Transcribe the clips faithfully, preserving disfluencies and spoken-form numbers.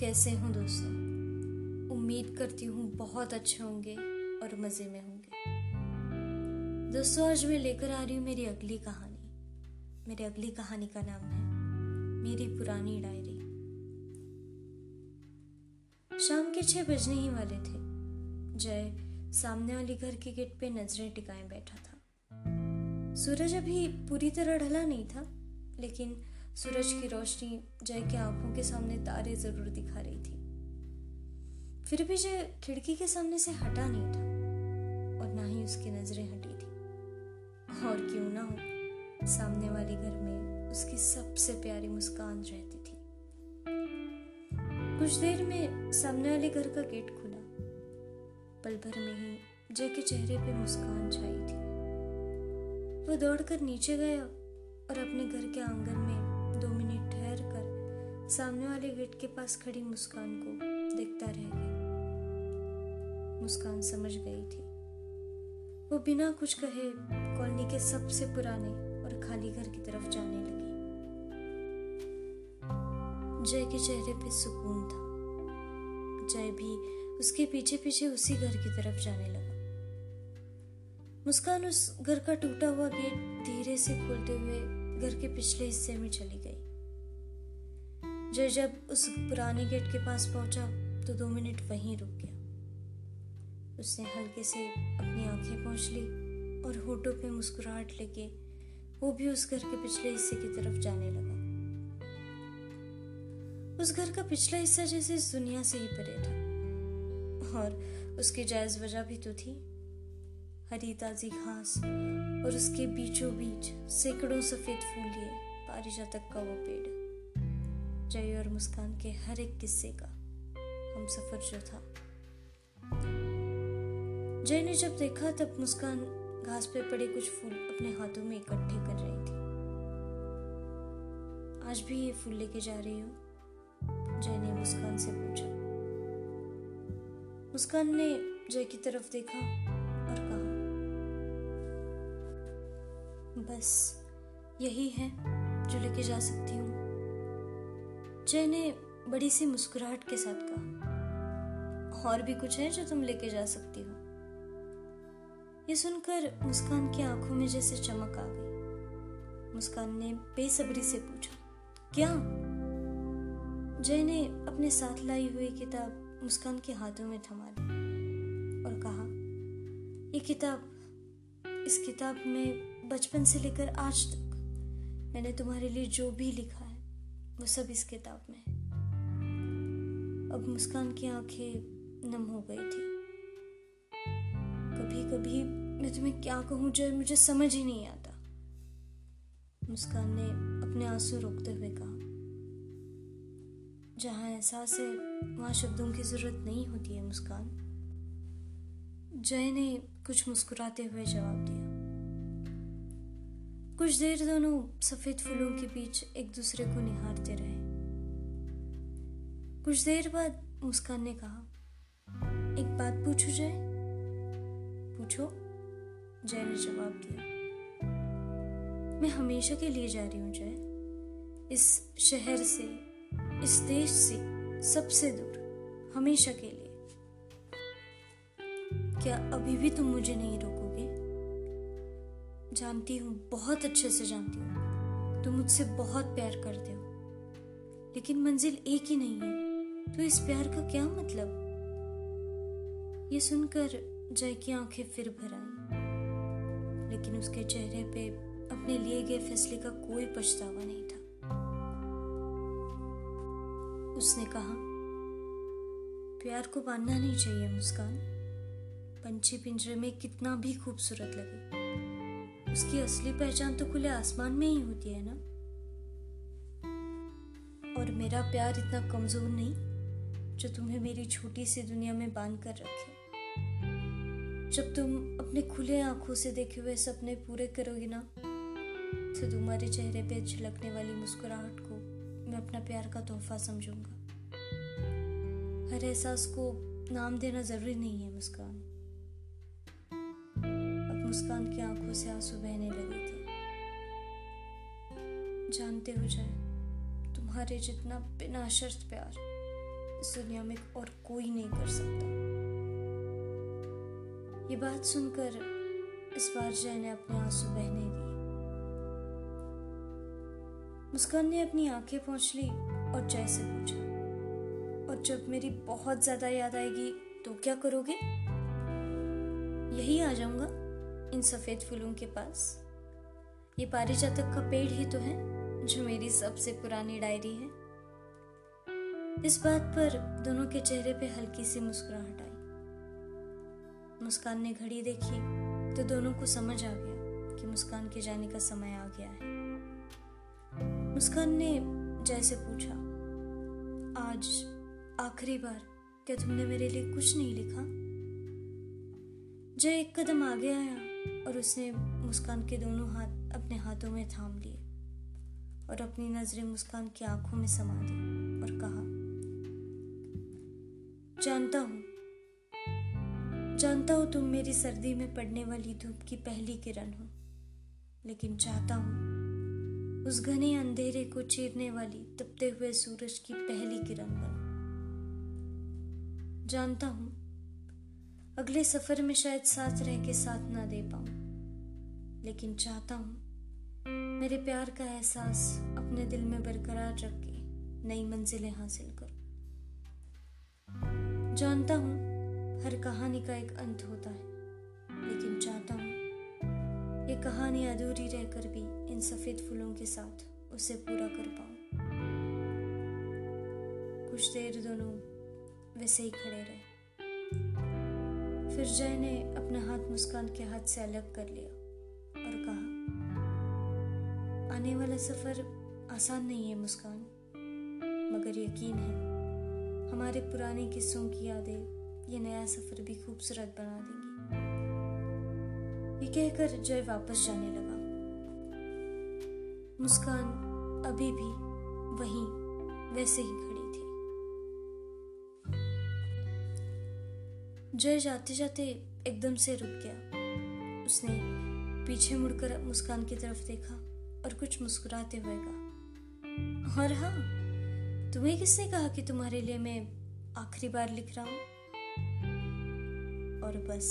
लोग कैसे हों दोस्तों। उम्मीद करती हूँ बहुत अच्छे होंगे और मज़े में होंगे। दोस्तों आज मैं लेकर आ रही हूँ मेरी अगली कहानी। मेरी अगली कहानी का नाम है मेरी पुरानी डायरी। शाम के छह बजने ही वाले थे। जय सामने वाली घर के गेट पे नजरें टिकाए बैठा था। सूरज अभी पूरी तरह ढला नहीं था, लेकिन सूरज की रोशनी जय के आंखों के सामने तारे जरूर दिखा रही थी। फिर भी जय खिड़की के सामने से हटा नहीं था और ना ही उसकी नजरें हटी थी। और क्यों ना हो, सामने वाले घर में उसकी सबसे प्यारी मुस्कान रहती थी। कुछ देर में सामने वाले घर का गेट खुला। पल भर में ही जय के चेहरे पे मुस्कान छाई थी। वो दौड़कर नीचे गया और अपने घर के आंगन में दो मिनट ठहर कर सामने वाले गेट के पास खड़ी मुस्कान को देखता रह गया। मुस्कान समझ गई थी। वो बिना कुछ कहे कॉलोनी के सबसे पुराने और खाली घर की तरफ जाने लगी। जय के चेहरे पे सुकून था। जय भी उसके पीछे पीछे उसी घर की तरफ जाने लगा। मुस्कान उस घर का टूटा हुआ गेट धीरे से खोलते हुए घर के पिछले हिस्से में चली गई। जय जब उस पुराने गेट के पास पहुंचा तो दो मिनट वहीं रुक गया। उसने हल्के से अपनी आंखें पोंछ ली और होठों पे मुस्कुराहट लेके वो भी उस घर के पिछले हिस्से की तरफ जाने लगा। उस घर का पिछला हिस्सा जैसे इस दुनिया से ही परे था और उसकी जायज वजह भी तो थी। हरी ताजी घास और उसके बीचों बीच सैकड़ों सफेद फूल लिए पारिजातक का वो पेड़। जय और मुस्कान के हर एक किस्से का हम सफर जो था। जय ने जब देखा तब मुस्कान घास पे पड़े कुछ फूल अपने हाथों में इकट्ठे कर रही थी। आज भी ये फूल लेके जा रही हो? जय ने मुस्कान से पूछा। मुस्कान ने जय की तरफ देखा और कहा, बस यही है जो लेके जा सकती हूँ। जय ने बड़ी सी मुस्कुराहट के साथ कहा, और भी कुछ है जो तुम लेके जा सकती हो। ये सुनकर मुस्कान की आंखों में जैसे चमक आ गई। मुस्कान ने बेसब्री से पूछा, क्या? जय ने अपने साथ लाई हुई किताब मुस्कान के हाथों में थमा दी और कहा, ये किताब इस किताब में बचपन से लेकर आज तक मैंने तुम्हारे लिए जो भी लिखा है वो सब इस किताब में है। अब मुस्कान की आंखें नम हो गई थी। कभी कभी मैं तुम्हें क्या कहूँ जय, मुझे समझ ही नहीं आता। मुस्कान ने अपने आंसू रोकते हुए कहा, जहाँ एहसास है वहाँ शब्दों की जरूरत नहीं होती है मुस्कान। जय ने कुछ मुस्कुराते हुए जवाब दिया। कुछ देर दोनों सफेद फूलों के बीच एक दूसरे को निहारते रहे। कुछ देर बाद मुस्कान ने कहा, एक बात पूछूं जय? पूछो, जय ने जवाब दिया। मैं हमेशा के लिए जा रही हूँ जय, इस शहर से, इस देश से, सबसे दूर, हमेशा के लिए। क्या अभी भी तुम मुझे नहीं रोकोगे? जानती हूँ, बहुत अच्छे से जानती हूँ, तुम मुझसे बहुत प्यार करते हो, लेकिन मंजिल एक ही नहीं है, तो इस प्यार का क्या मतलब? ये सुनकर जय की आंखें फिर भर आईं, लेकिन उसके चेहरे पे अपने लिए गए फैसले का कोई पछतावा नहीं था। उसने कहा, प्यार को बांधना नहीं चाहिए मुस्कान। पंछी पिंजरे में कितना भी खूबसूरत लगे, उसकी असली पहचान तो खुले आसमान में ही होती है ना। और मेरा प्यार इतना कमजोर नहीं जो तुम्हें मेरी छोटी सी दुनिया में बांध कर रखे। जब तुम अपने खुले आंखों से देखे हुए सपने पूरे करोगे ना, तो तुम्हारे चेहरे पे झलकने वाली मुस्कुराहट को मैं अपना प्यार का तोहफा समझूंगा। हर एहसास को नाम देना जरूरी नहीं है मुस्कान। अब मुस्कान की आंखों से आंसू बहने लगे थे। जानते हो जाए, तुम्हारे जितना बिना शर्त प्यार इस दुनिया में और कोई नहीं कर सकता। ये बात सुनकर इस बार जय ने अपने आंसू बहने दी। मुस्कान ने अपनी आंखें पोंछ ली और जय से पूछा, और जब मेरी बहुत ज्यादा याद आएगी तो क्या करोगे? यही आ जाऊंगा इन सफेद फूलों के पास। ये पारिजातक का पेड़ ही तो है जो मेरी सबसे पुरानी डायरी है। इस बात पर दोनों के चेहरे पे हल्की सी मुस्कुराहट आई। मुस्कान ने घड़ी देखी तो दोनों को समझ आ गया कि मुस्कान के जाने का समय आ गया है। मुस्कान ने जय से पूछा, आज आखिरी बार क्या तुमने मेरे लिए कुछ नहीं लिखा? जय एक कदम आगे आया और उसने मुस्कान के दोनों हाथ अपने हाथों में थाम लिए और अपनी नजरें मुस्कान की आंखों में समा दी और कहा, जानता हूं जानता हूं तुम मेरी सर्दी में पड़ने वाली धूप की पहली किरण हो, लेकिन चाहता हूं उस घने अंधेरे को चीरने वाली तपते हुए सूरज की पहली किरण बनो। जानता हूं अगले सफर में शायद साथ रह के साथ ना दे पाऊं, लेकिन चाहता हूं मेरे प्यार का एहसास अपने दिल में बरकरार रख के नई मंजिलें हासिल करो। जानता हूं हर कहानी का एक अंत होता है, लेकिन चाहता हूं ये कहानी अधूरी रहकर भी इन सफेद फूलों के साथ उसे पूरा कर पाऊं। कुछ देर दोनों वैसे ही खड़े रहे। फिर जय ने अपना हाथ मुस्कान के हाथ से अलग कर लिया और कहा, आने वाला सफर आसान नहीं है मुस्कान, मगर यकीन है हमारे पुराने किस्सों की यादें ये नया सफर भी खूबसूरत बना देंगी। ये कहकर जय वापस जाने लगा। मुस्कान अभी भी वहीं वैसे ही खड़ी थी। जय जाते जाते एकदम से रुक गया। उसने पीछे मुड़कर मुस्कान की तरफ देखा और कुछ मुस्कुराते हुए कहा, और हाँ, तुम्हें किसने कहा कि तुम्हारे लिए मैं आखिरी बार लिख रहा हूं? और बस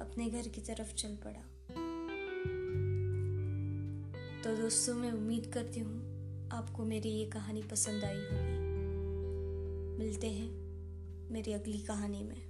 अपने घर की तरफ चल पड़ा। तो दोस्तों, मैं उम्मीद करती हूँ आपको मेरी ये कहानी पसंद आई होगी। मिलते हैं मेरी अगली कहानी में।